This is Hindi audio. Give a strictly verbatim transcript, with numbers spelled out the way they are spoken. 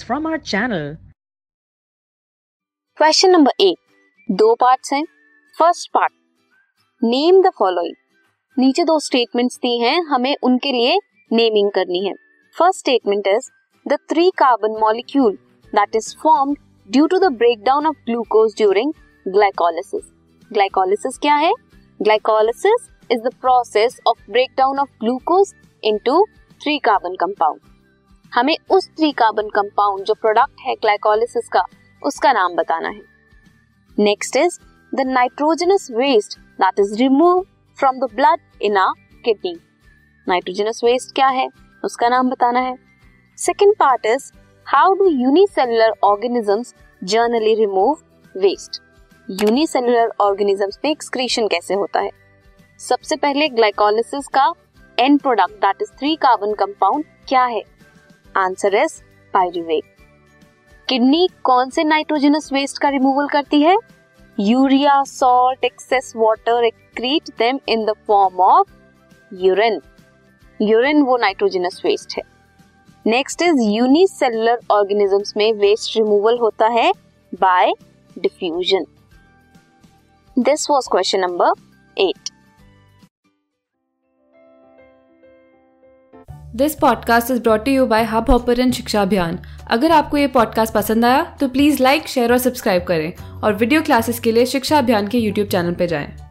answers from our channel. Question number eight. दो parts हैं. First part. Name the following. नीचे दो statements दी हैं, हमें उनके लिए naming करनी है. First statement is the three carbon molecule that is formed due to the breakdown of glucose during glycolysis. Glycolysis क्या है? Glycolysis is the process of breakdown of glucose into three carbon compound. हमें उस थ्री कार्बन कंपाउंड जो प्रोडक्ट है ग्लाइकोलाइसिस का उसका नाम बताना है. Next is the nitrogenous waste that is removed from the blood in a kidney. Nitrogenous waste क्या है उसका नाम बताना है. Second part is how do unicellular organisms generally remove waste. Unicellular organisms में एक्सक्रीशन कैसे होता है. सबसे पहले ग्लाइकोलाइसिस का end product that is three carbon compound क्या है. Answer is pyruvate. किडनी कौन से नाइट्रोजनस वेस्ट का रिमूवल करती है. Urea, salt, excess water, excrete them in the form of urine. Urine वो नाइट्रोजनस वेस्ट है. नेक्स्ट इज यूनिसेल्युलर ऑर्गेनिजम्स में वेस्ट रिमूवल होता है by diffusion. This was question number eight. This podcast is brought you by hub hopper and Shiksha Abhiyan. अगर आपको ये पॉडकास्ट पसंद आया तो प्लीज़ लाइक, शेयर और सब्सक्राइब करें और वीडियो क्लासेस के लिए शिक्षा अभियान के यूट्यूब चैनल पर जाएं.